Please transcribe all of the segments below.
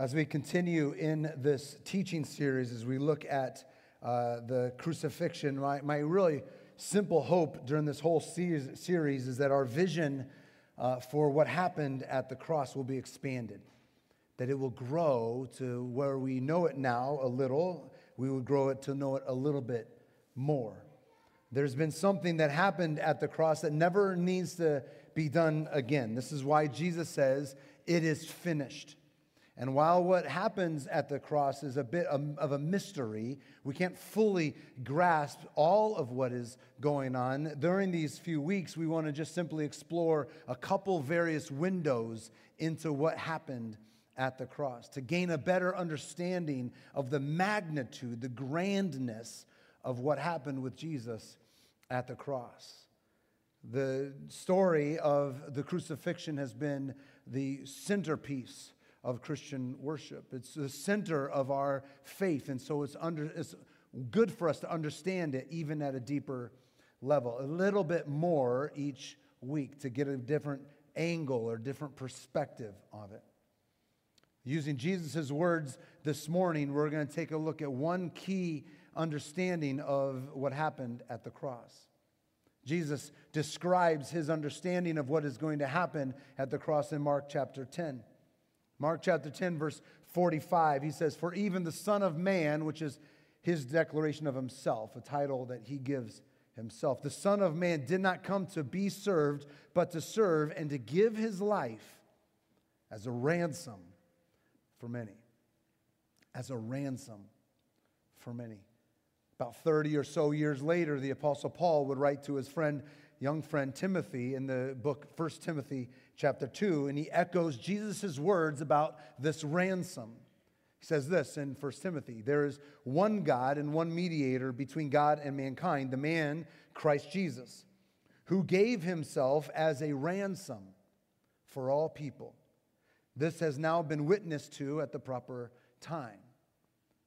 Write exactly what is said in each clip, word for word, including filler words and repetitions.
As we continue in this teaching series, as we look at uh, the crucifixion, my, my really simple hope during this whole series, series is that our vision uh, for what happened at the cross will be expanded, that it will grow to where we know it now a little, we will grow it to know it a little bit more. There's been something that happened at the cross that never needs to be done again. This is why Jesus says, "It is finished." And while what happens at the cross is a bit of a mystery, we can't fully grasp all of what is going on. During these few weeks, we want to just simply explore a couple various windows into what happened at the cross to gain a better understanding of the magnitude, the grandness of what happened with Jesus at the cross. The story of the crucifixion has been the centerpiece of Christian worship. It's the center of our faith, and so it's under it's good for us to understand it even at a deeper level, a little bit more each week to get a different angle or different perspective of it. Using Jesus' words this morning, we're going to take a look at one key understanding of what happened at the cross. Jesus describes his understanding of what is going to happen at the cross in Mark chapter ten. Mark chapter ten, verse forty-five, he says, "For even the Son of Man," which is his declaration of himself, a title that he gives himself, "the Son of Man did not come to be served, but to serve and to give his life as a ransom for many." As a ransom for many. About thirty or so years later, the Apostle Paul would write to his friend, young friend Timothy in the book First Timothy chapter two, and he echoes Jesus' words about this ransom. He says this in First Timothy, "There is one God and one mediator between God and mankind, the man Christ Jesus, who gave himself as a ransom for all people. This has now been witnessed to at the proper time."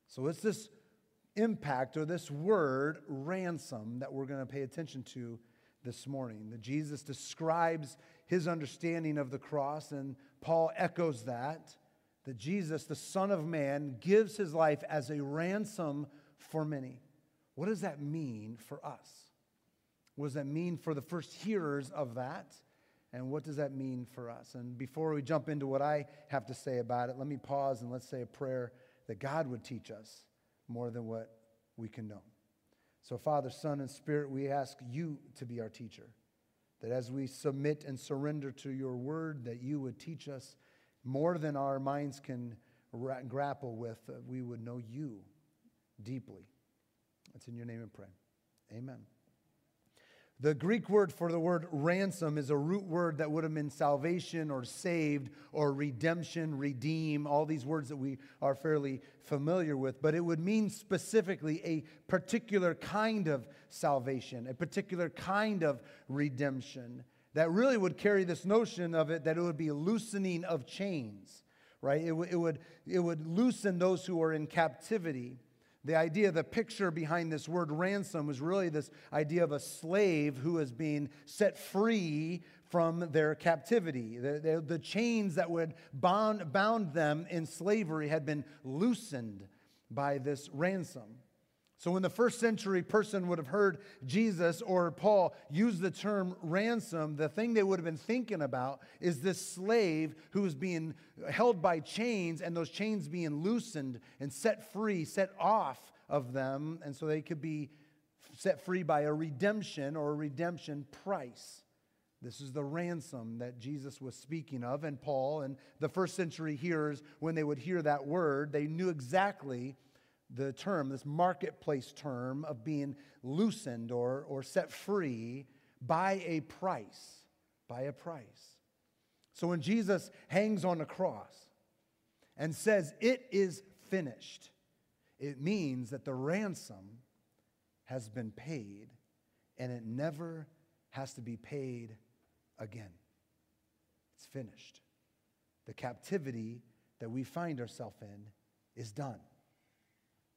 So it's this impact or this word ransom that we're going to pay attention to this morning, that Jesus describes his understanding of the cross, and Paul echoes that, that Jesus, the Son of Man, gives his life as a ransom for many. What does that mean for us? What does that mean for the first hearers of that, and what does that mean for us? And before we jump into what I have to say about it, let me pause and let's say a prayer that God would teach us more than what we can know. So Father, Son, and Spirit, we ask you to be our teacher, that as we submit and surrender to your word, that you would teach us more than our minds can ra- grapple with, that we would know you deeply. It's in your name we pray. Amen. The Greek word for the word ransom is a root word that would have been salvation or saved or redemption, redeem, all these words that we are fairly familiar with. But it would mean specifically a particular kind of salvation, a particular kind of redemption that really would carry this notion of it that it would be a loosening of chains, right? It, w- it, would, it would loosen those who are in captivity. The idea, the picture behind this word ransom was really this idea of a slave who is being set free from their captivity. The, the, the chains that would bound, bound them in slavery had been loosened by this ransom. So when the first century person would have heard Jesus or Paul use the term ransom, the thing they would have been thinking about is this slave who is being held by chains and those chains being loosened and set free, set off of them, and so they could be set free by a redemption or a redemption price. This is the ransom that Jesus was speaking of, and Paul and the first century hearers, when they would hear that word, they knew exactly the term, this marketplace term of being loosened or, or set free by a price, by a price. So when Jesus hangs on the cross and says, "It is finished," it means that the ransom has been paid and it never has to be paid again. It's finished. The captivity that we find ourselves in is done.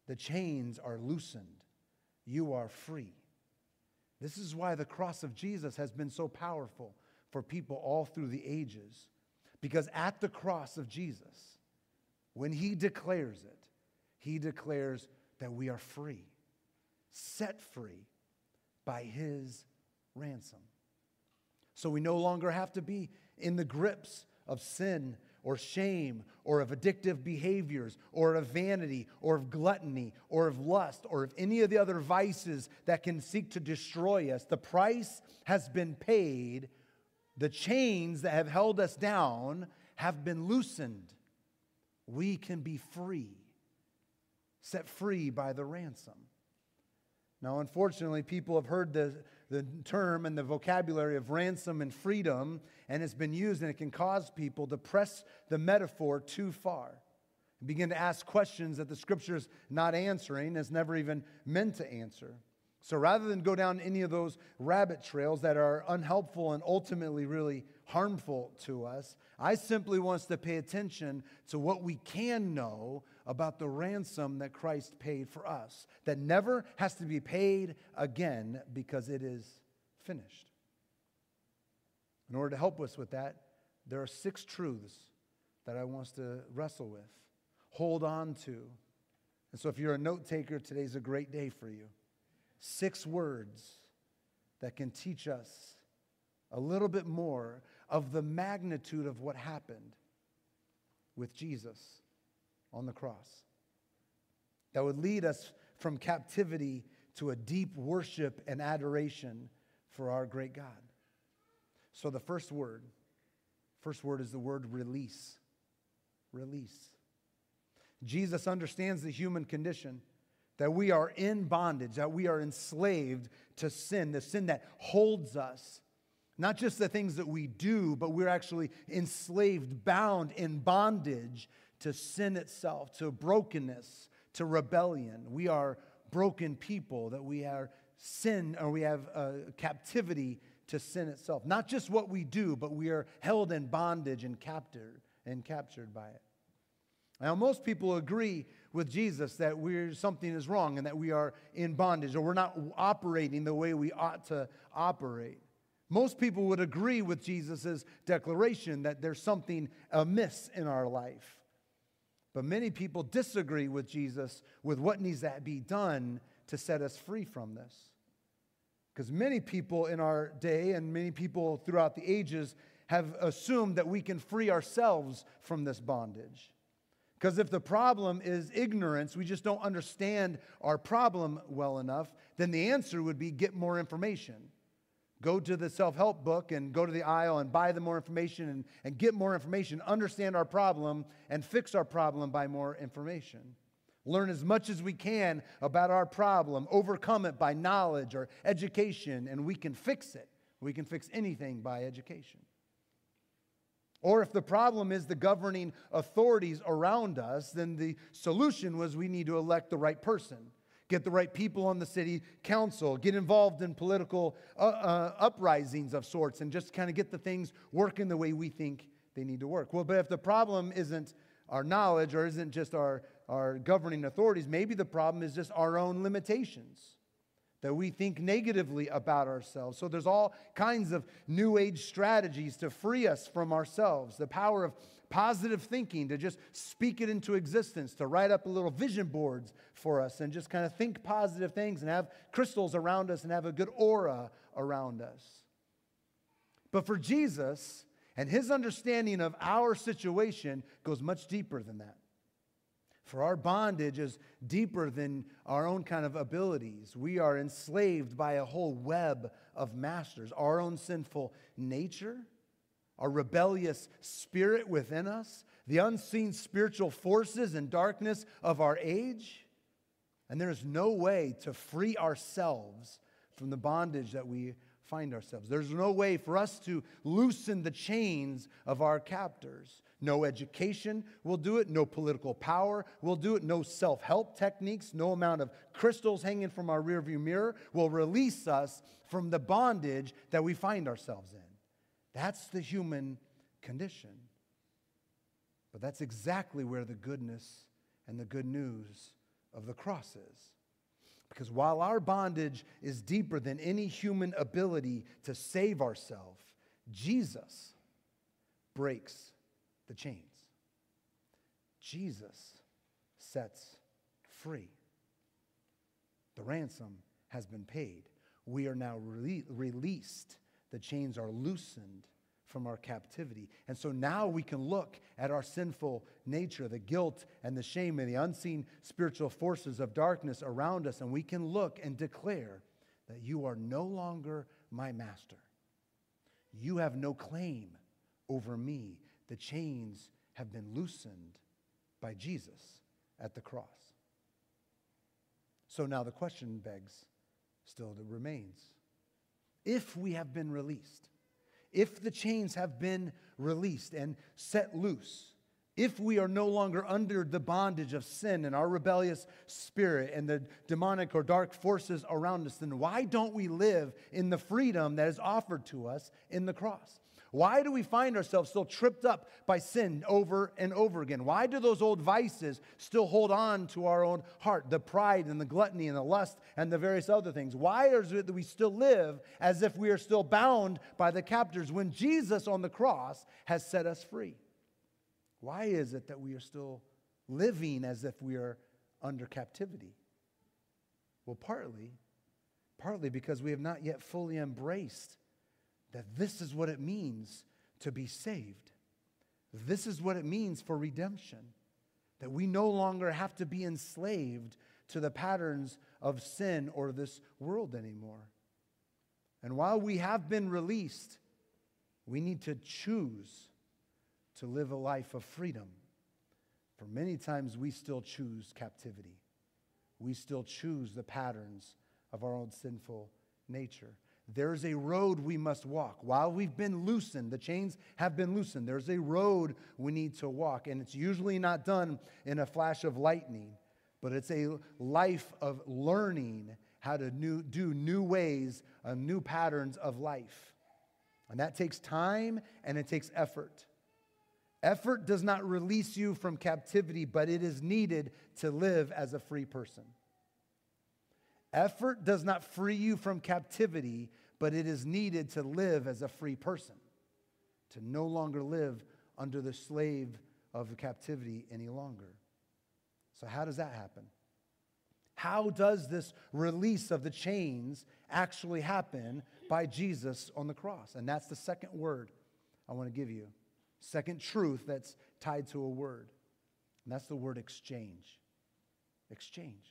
The chains are loosened. You are free. This is why the cross of Jesus has been so powerful for people all through the ages, because at the cross of Jesus, When he declares it, he declares that we are free, set free by his ransom. So we no longer have to be in the grips of sin or shame or of addictive behaviors or of vanity or of gluttony or of lust or of any of the other vices that can seek to destroy us. The price has been paid. The chains that have held us down have been loosened. We can be free, set free by the ransom. Now, unfortunately, people have heard the, the term and the vocabulary of ransom and freedom, and it's been used, and it can cause people to press the metaphor too far and begin to ask questions that the Scripture is not answering, is never even meant to answer. So rather than go down any of those rabbit trails that are unhelpful and ultimately really harmful to us, I simply want us to pay attention to what we can know about the ransom that Christ paid for us, that never has to be paid again because it is finished. In order to help us with that, there are six truths that I want us to wrestle with, hold on to. And so if you're a note taker, today's a great day for you. Six words that can teach us a little bit more of the magnitude of what happened with Jesus on the cross. That would lead us from captivity to a deep worship and adoration for our great God. So the first word, first word is the word release. Release. Jesus understands the human condition. That we are in bondage, that we are enslaved to sin, the sin that holds us. Not just the things that we do, but we're actually enslaved, bound in bondage to sin itself, to brokenness, to rebellion. We are broken people, that we are sin, or we have uh, captivity to sin itself. Not just what we do, but we are held in bondage and captured and captured by it. Now, most people agree with Jesus that we're something is wrong and that we are in bondage or we're not operating the way we ought to operate. Most people would agree with Jesus' declaration that there's something amiss in our life. But many people disagree with Jesus with what needs to be done to set us free from this. Because many people in our day and many people throughout the ages have assumed that we can free ourselves from this bondage. Because if the problem is ignorance, we just don't understand our problem well enough, then the answer would be get more information. Go to the self-help book and go to the aisle and buy the more information and, and get more information, understand our problem, and fix our problem by more information. Learn as much as we can about our problem, overcome it by knowledge or education, and we can fix it. We can fix anything by education. Or if the problem is the governing authorities around us, then the solution was we need to elect the right person, get the right people on the city council, get involved in political uh, uh, uprisings of sorts, and just kind of get the things working the way we think they need to work. Well, but if the problem isn't our knowledge or isn't just our, our governing authorities, maybe the problem is just our own limitations. That we think negatively about ourselves. So there's all kinds of new age strategies to free us from ourselves. The power of positive thinking, to just speak it into existence, to write up little vision boards for us and just kind of think positive things and have crystals around us and have a good aura around us. But for Jesus and his understanding of our situation goes much deeper than that. For our bondage is deeper than our own kind of abilities. We are enslaved by a whole web of masters. Our own sinful nature, our rebellious spirit within us, the unseen spiritual forces and darkness of our age. And there is no way to free ourselves from the bondage that we find ourselves. There's no way for us to loosen the chains of our captors. No education will do it. No political power will do it. No self-help techniques, no amount of crystals hanging from our rearview mirror will release us from the bondage that we find ourselves in. That's the human condition. But that's exactly where the goodness and the good news of the cross is. Because while our bondage is deeper than any human ability to save ourselves, Jesus breaks the chains. Jesus sets free. The ransom has been paid. We are now re- released. The chains are loosened from our captivity. And so now we can look at our sinful nature, the guilt and the shame and the unseen spiritual forces of darkness around us, and we can look and declare that you are no longer my master. You have no claim over me. The chains have been loosened by Jesus at the cross. So now the question begs, still remains. If we have been released, if the chains have been released and set loose, if we are no longer under the bondage of sin and our rebellious spirit and the demonic or dark forces around us, then why don't we live in the freedom that is offered to us in the cross? Why do we find ourselves still tripped up by sin over and over again? Why do those old vices still hold on to our own heart, the pride and the gluttony and the lust and the various other things? Why is it that we still live as if we are still bound by the captors when Jesus on the cross has set us free? Why is it that we are still living as if we are under captivity? Well, partly, partly because we have not yet fully embraced that this is what it means to be saved. This is what it means for redemption. That we no longer have to be enslaved to the patterns of sin or this world anymore. And while we have been released, we need to choose to live a life of freedom. For many times we still choose captivity. We still choose the patterns of our own sinful nature. There's a road we must walk. While we've been loosened, the chains have been loosened, there's a road we need to walk. And it's usually not done in a flash of lightning, but it's a life of learning how to new, do new ways, uh, new patterns of life. And that takes time and it takes effort. Effort does not release you from captivity, but it is needed to live as a free person. Effort does not free you from captivity, but it is needed to live as a free person, to no longer live under the slave of captivity any longer. So how does that happen? How does this release of the chains actually happen? By Jesus on the cross. And that's the second word I want to give you, second truth that's tied to a word. And that's the word exchange. Exchange.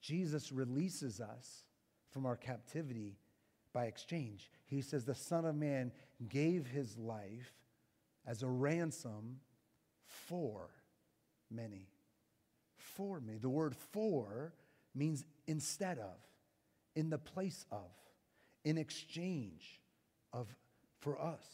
Jesus releases us from our captivity by exchange. He says the Son of Man gave his life as a ransom for many. For many. The word for means instead of, in the place of, in exchange of, for us.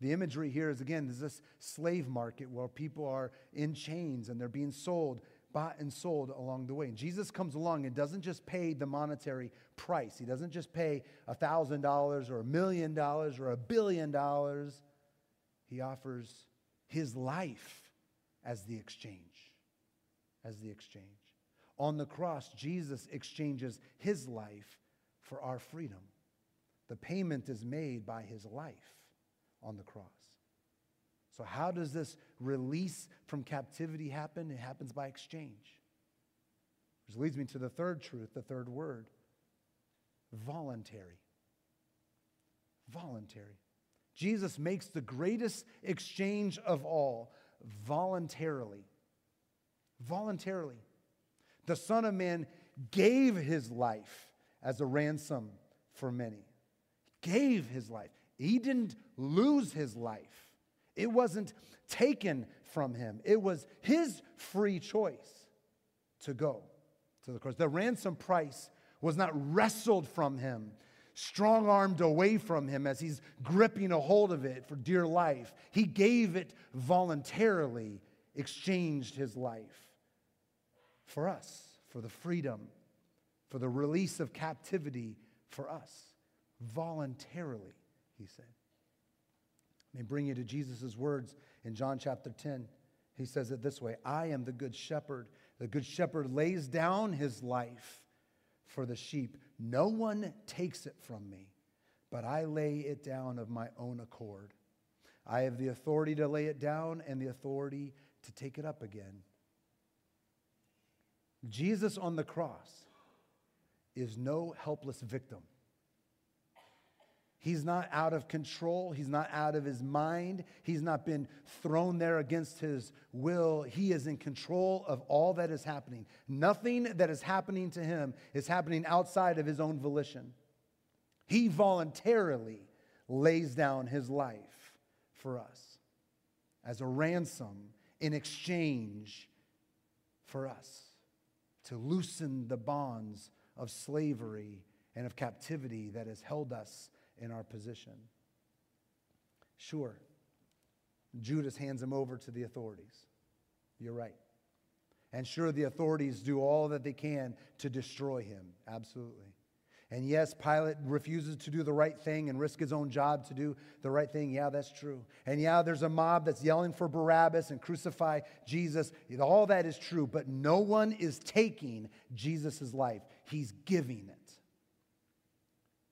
The imagery here is, again, there's this slave market where people are in chains and they're being sold bought and sold along the way. And Jesus comes along and doesn't just pay the monetary price. He doesn't just pay a thousand dollars or a million dollars or a billion dollars. He offers his life as the exchange, as the exchange. On the cross, Jesus exchanges his life for our freedom. The payment is made by his life on the cross. So how does this release from captivity happen? It happens by exchange. Which leads me to the third truth, the third word. Voluntary. Voluntary. Jesus makes the greatest exchange of all voluntarily. Voluntarily. The Son of Man gave his life as a ransom for many. Gave his life. He didn't lose his life. It wasn't taken from him. It was his free choice to go to the cross. The ransom price was not wrestled from him, strong-armed away from him as he's gripping a hold of it for dear life. He gave it voluntarily, exchanged his life for us, for the freedom, for the release of captivity for us. Voluntarily, he said. Let me bring you to Jesus' words in John chapter ten. He says it this way, I am the good shepherd. The good shepherd lays down his life for the sheep. No one takes it from me, but I lay it down of my own accord. I have the authority to lay it down and the authority to take it up again. Jesus on the cross is no helpless victim. He's not out of control. He's not out of his mind. He's not been thrown there against his will. He is in control of all that is happening. Nothing that is happening to him is happening outside of his own volition. He voluntarily lays down his life for us as a ransom in exchange for us to loosen the bonds of slavery and of captivity that has held us in our position. Sure, Judas hands him over to the authorities. You're right. And sure, the authorities do all that they can to destroy him. Absolutely. And yes, Pilate refuses to do the right thing and risk his own job to do the right thing. Yeah, that's true. And yeah, there's a mob that's yelling for Barabbas and crucify Jesus. All that is true, but no one is taking Jesus' life. He's giving it.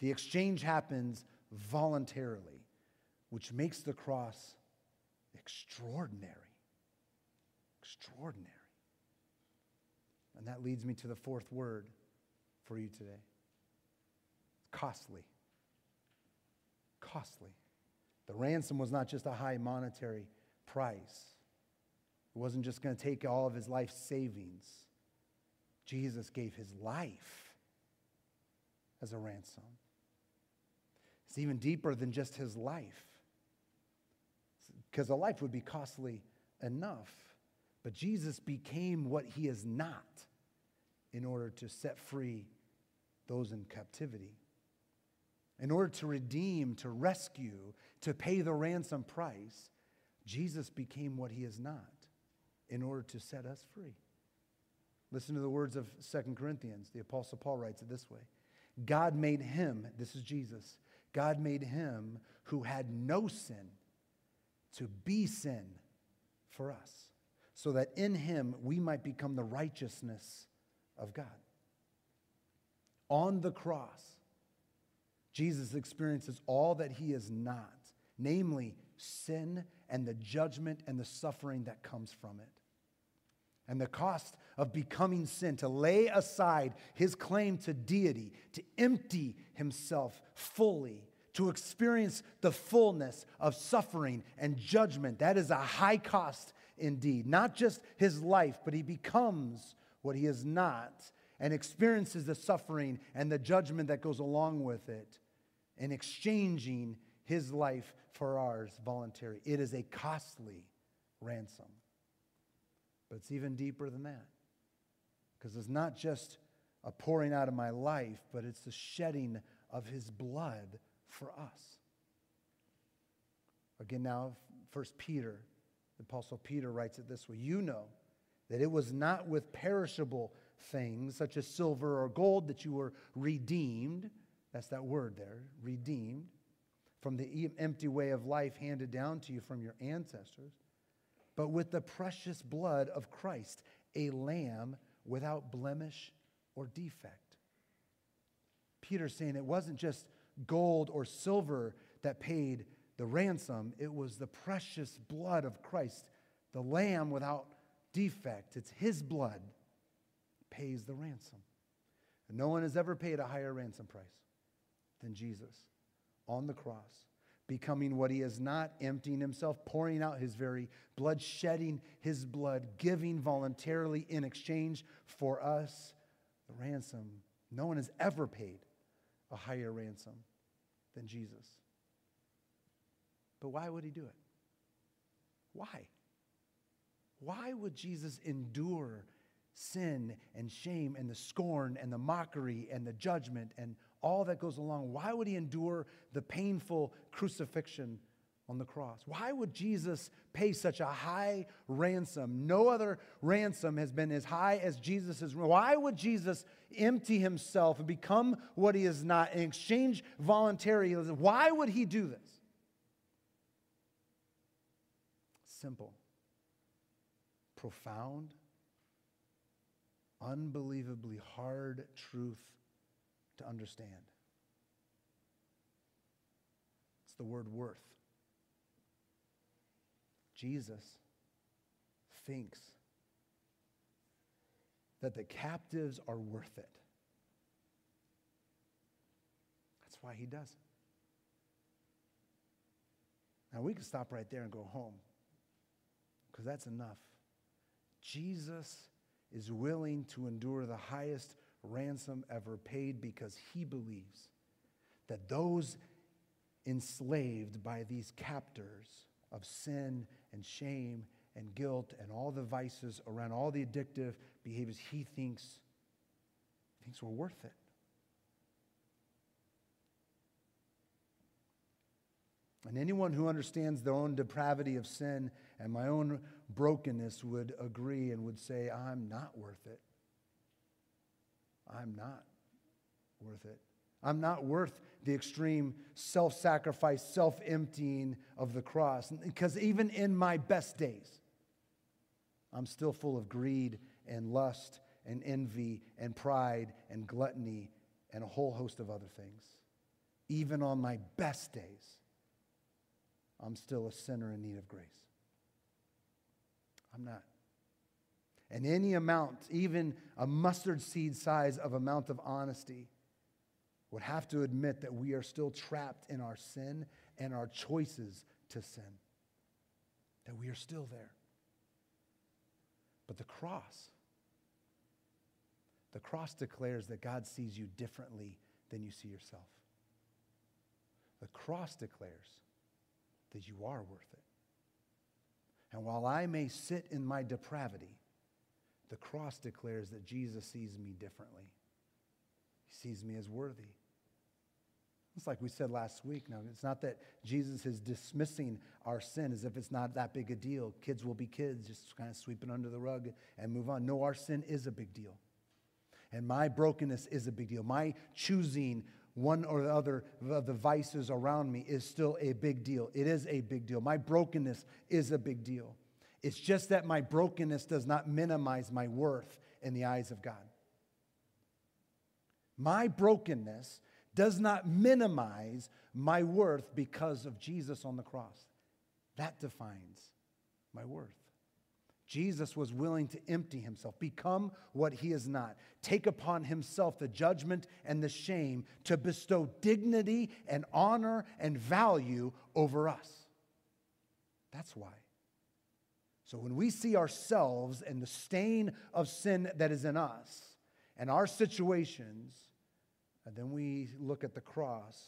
The exchange happens voluntarily, which makes the cross extraordinary. Extraordinary. And that leads me to the fourth word for you today. Costly. Costly. The ransom was not just a high monetary price. It wasn't just going to take all of his life savings. Jesus gave his life as a ransom. It's even deeper than just his life, because a life would be costly enough. But Jesus became what he is not in order to set free those in captivity, in order to redeem, to rescue, to pay the ransom price. Jesus became what he is not in order to set us free. Listen to the words of Second Corinthians. The Apostle Paul writes it this way. God made him, this is Jesus, God made him who had no sin to be sin for us, so that in him we might become the righteousness of God. On the cross, Jesus experiences all that he is not, namely sin and the judgment and the suffering that comes from it. And the cost of becoming sin, to lay aside his claim to deity, to empty himself fully, to experience the fullness of suffering and judgment. That is a high cost indeed. Not just his life, but he becomes what he is not and experiences the suffering and the judgment that goes along with it in exchanging his life for ours voluntarily. It is a costly ransom. But it's even deeper than that, because it's not just a pouring out of my life, but it's the shedding of his blood for us. Again, now, First Peter, the Apostle Peter writes it this way. You know that it was not with perishable things such as silver or gold that you were redeemed. That's that word there, redeemed, from the empty way of life handed down to you from your ancestors, but with the precious blood of Christ, a lamb without blemish or defect. Peter's saying it wasn't just gold or silver that paid the ransom. It was the precious blood of Christ, the lamb without defect. It's his blood that pays the ransom. And no one has ever paid a higher ransom price than Jesus on the cross, becoming what he is not, emptying himself, pouring out his very blood, shedding his blood, giving voluntarily in exchange for us the ransom. No one has ever paid a higher ransom than Jesus. But why would he do it? Why? Why would Jesus endure sin and shame and the scorn and the mockery and the judgment and all that goes along? Why would he endure the painful crucifixion on the cross? Why would Jesus pay such a high ransom? No other ransom has been as high as Jesus's. Why would Jesus empty himself and become what he is not and exchange voluntarily? Why would he do this? Simple, profound, unbelievably hard truth to understand. It's the word worth. Jesus thinks that the captives are worth it. That's why he does it. Now, we can stop right there and go home, because that's enough. Jesus is willing to endure the highest ransom ever paid because he believes that those enslaved by these captors of sin and shame and guilt and all the vices around all the addictive behaviors, he thinks, thinks we're worth it. And anyone who understands their own depravity of sin and my own brokenness would agree and would say, I'm not worth it. I'm not worth it. I'm not worth the extreme self-sacrifice, self-emptying of the cross. Because even in my best days, I'm still full of greed and lust and envy and pride and gluttony and a whole host of other things. Even on my best days, I'm still a sinner in need of grace. I'm not. And any amount, even a mustard seed size of amount of honesty, would have to admit that we are still trapped in our sin and our choices to sin. That we are still there. But the cross, the cross declares that God sees you differently than you see yourself. The cross declares that you are worth it. And while I may sit in my depravity, the cross declares that Jesus sees me differently. He sees me as worthy. It's like we said last week. Now, it's not that Jesus is dismissing our sin as if it's not that big a deal. Kids will be kids, just kind of sweep it under the rug and move on. No, our sin is a big deal. And my brokenness is a big deal. My choosing one or the other of the vices around me is still a big deal. It is a big deal. My brokenness is a big deal. It's just that my brokenness does not minimize my worth in the eyes of God. My brokenness does not minimize my worth because of Jesus on the cross. That defines my worth. Jesus was willing to empty himself, become what he is not, take upon himself the judgment and the shame to bestow dignity and honor and value over us. That's why. So when we see ourselves and the stain of sin that is in us and our situations, and then we look at the cross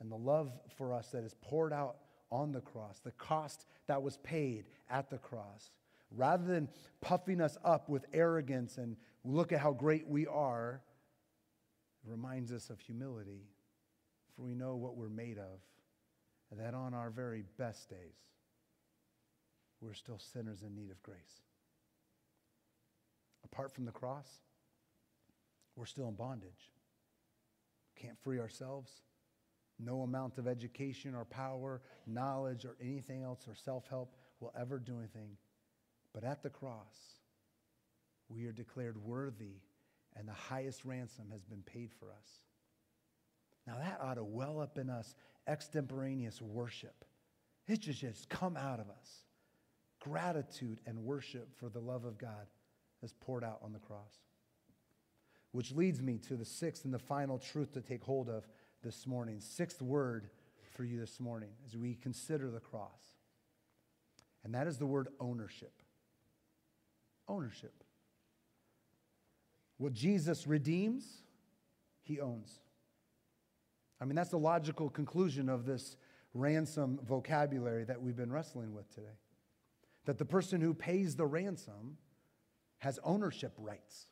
and the love for us that is poured out on the cross, the cost that was paid at the cross, rather than puffing us up with arrogance and look at how great we are, it reminds us of humility, for we know what we're made of, and that on our very best days, we're still sinners in need of grace. Apart from the cross, we're still in bondage. Can't free ourselves. No amount of education or power, knowledge or anything else or self-help will ever do anything. But at the cross, we are declared worthy, and the highest ransom has been paid for us. Now that ought to well up in us extemporaneous worship. It just just come out of us. Gratitude and worship for the love of God that's poured out on the cross. Which leads me to the sixth and the final truth to take hold of this morning. Sixth word for you this morning as we consider the cross. And that is the word ownership. Ownership. What Jesus redeems, he owns. I mean, that's the logical conclusion of this ransom vocabulary that we've been wrestling with today. That the person who pays the ransom has ownership rights.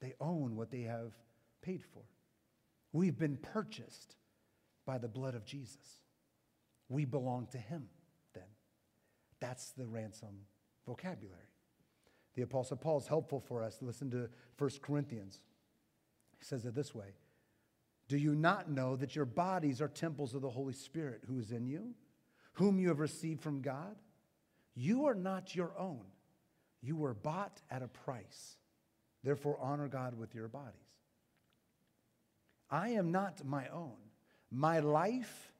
They own what they have paid for. We've been purchased by the blood of Jesus. We belong to him then. That's the ransom vocabulary. The Apostle Paul is helpful for us. Listen to First Corinthians. He says it this way. Do you not know that your bodies are temples of the Holy Spirit who is in you, whom you have received from God? You are not your own. You were bought at a price. Therefore, honor God with your bodies. I am not my own. My life,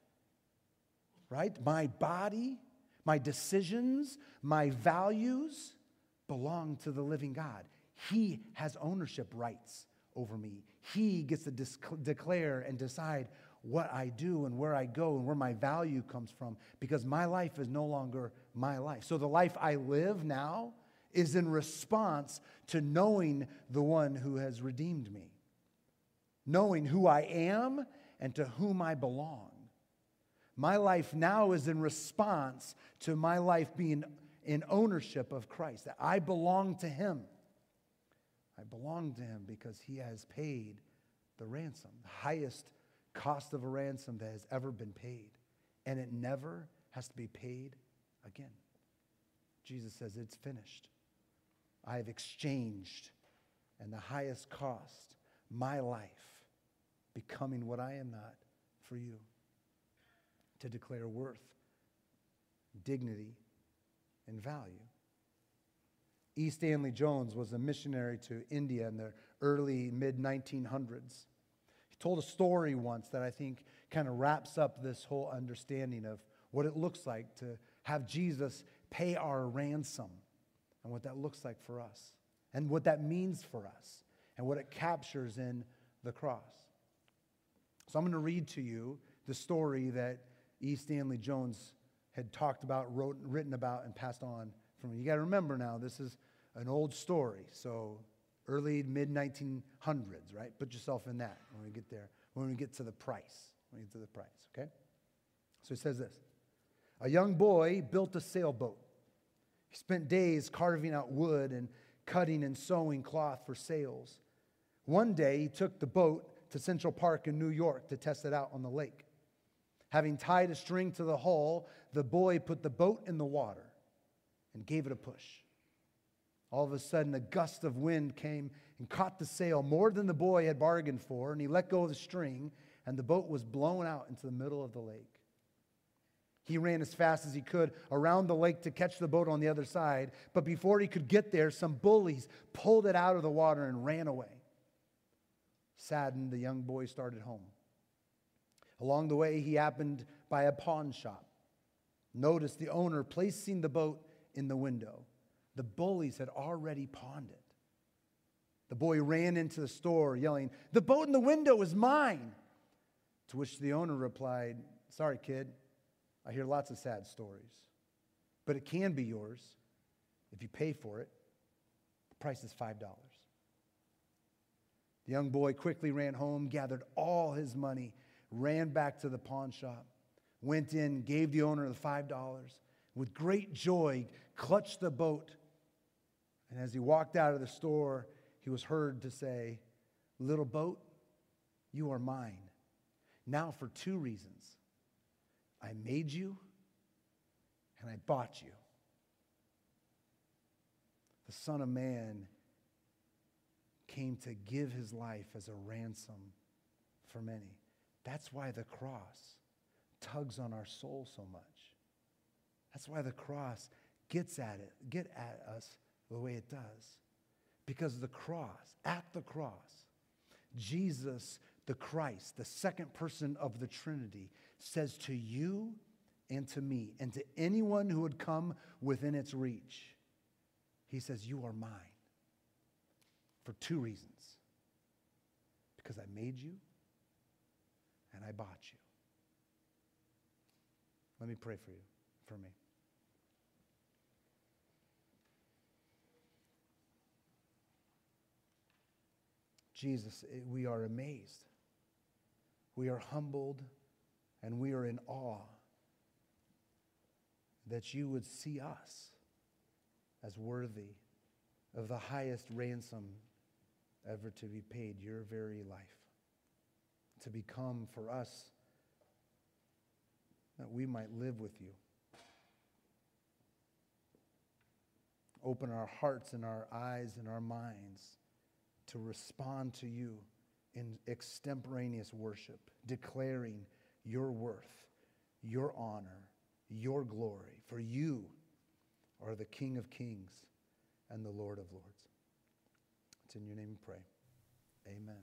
right? My body, My decisions, my values belong to the living God. He has ownership rights over me. He gets to dis- declare and decide what I do and where I go and where my value comes from, because my life is no longer my life. So the life I live now is in response to knowing the one who has redeemed me, knowing who I am and to whom I belong. My life now is in response to my life being in ownership of Christ, that I belong to him. I belong to him because he has paid the ransom, the highest cost of a ransom that has ever been paid, and it never has to be paid again. Jesus says, it's finished. I have exchanged, and the highest cost, my life, becoming what I am not for you, to declare worth, dignity, and value. E. Stanley Jones was a missionary to India in the early, mid nineteen hundreds. He told a story once that I think kind of wraps up this whole understanding of what it looks like to have Jesus pay our ransom and what that looks like for us and what that means for us and what it captures in the cross. So I'm going to read to you the story that E. Stanley Jones had talked about, wrote, written about, and passed on from. You got to remember now, this is an old story, so early, mid nineteen hundreds, right? Put yourself in that when we get there, when we get to the price, when we get to the price, okay? So he says this. A young boy built a sailboat. He spent days carving out wood and cutting and sewing cloth for sails. One day, he took the boat to Central Park in New York to test it out on the lake. Having tied a string to the hull, the boy put the boat in the water and gave it a push. All of a sudden, a gust of wind came and caught the sail more than the boy had bargained for, and he let go of the string, and the boat was blown out into the middle of the lake. He ran as fast as he could around the lake to catch the boat on the other side, but before he could get there, some bullies pulled it out of the water and ran away. Saddened, the young boy started home. Along the way, he happened by a pawn shop. Noticed the owner placing the boat in the window. The bullies had already pawned it. The boy ran into the store yelling, "The boat in the window is mine!" To which the owner replied, "Sorry, kid, I hear lots of sad stories, but it can be yours if you pay for it. The price is five dollars. The young boy quickly ran home, gathered all his money, ran back to the pawn shop, went in, gave the owner the five dollars, with great joy, clutched the boat. And as he walked out of the store, he was heard to say, "Little boat, you are mine. Now for two reasons. I made you, and I bought you. The Son of Man came to give his life as a ransom for many." That's why the cross tugs on our soul so much. That's why the cross gets at it, get at us the way it does. Because the cross, at the cross, Jesus, the Christ, the second person of the Trinity, says to you and to me and to anyone who would come within its reach, he says, "You are mine for two reasons. Because I made you and I bought you." Let me pray for you, for me. Jesus, we are amazed. We are humbled and we are in awe that you would see us as worthy of the highest ransom ever to be paid, your very life, to become for us that we might live with you. Open our hearts and our eyes and our minds to respond to you in extemporaneous worship, declaring your worth, your honor, your glory, for you are the King of kings and the Lord of lords. It's in your name we pray. Amen.